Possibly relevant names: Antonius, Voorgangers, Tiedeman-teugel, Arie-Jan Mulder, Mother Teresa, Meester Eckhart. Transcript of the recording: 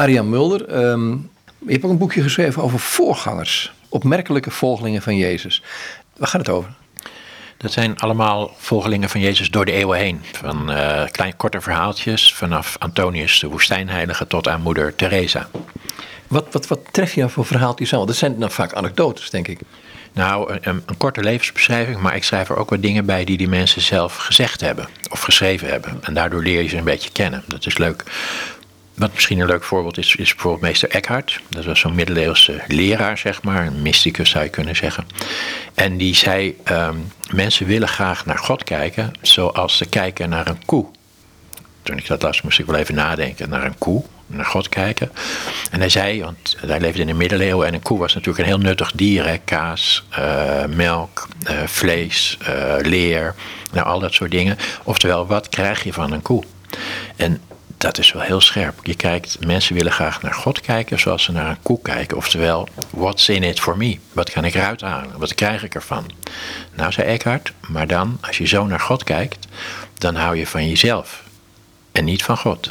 Arie-Jan Mulder, je hebt ook een boekje geschreven over voorgangers. Opmerkelijke volgelingen van Jezus. Waar gaat het over? Dat zijn allemaal volgelingen van Jezus door de eeuwen heen. Van korte verhaaltjes, vanaf Antonius de woestijnheilige tot aan Moeder Teresa. Wat tref je voor verhaaltjes aan? Dat zijn dan vaak anekdotes, denk ik. Nou, een korte levensbeschrijving, maar ik schrijf er ook wat dingen bij die die mensen zelf gezegd hebben of geschreven hebben. En daardoor leer je ze een beetje kennen. Dat is leuk. Wat misschien een leuk voorbeeld is bijvoorbeeld meester Eckhart. Dat was zo'n middeleeuwse leraar, zeg maar. Een mysticus zou je kunnen zeggen. En die zei, mensen willen graag naar God kijken zoals ze kijken naar een koe. Toen ik dat las, moest ik wel even nadenken. Naar een koe, naar God kijken. En hij zei, want hij leefde in de middeleeuwen en een koe was natuurlijk een heel nuttig dier. Hè? Kaas, melk, vlees, leer, nou al dat soort dingen. Oftewel, wat krijg je van een koe? En dat is wel heel scherp. Je kijkt, mensen willen graag naar God kijken zoals ze naar een koe kijken. Oftewel, what's in it for me? Wat kan ik eruit halen? Wat krijg ik ervan? Nou, zei Eckhart, maar dan, als je zo naar God kijkt, dan hou je van jezelf en niet van God.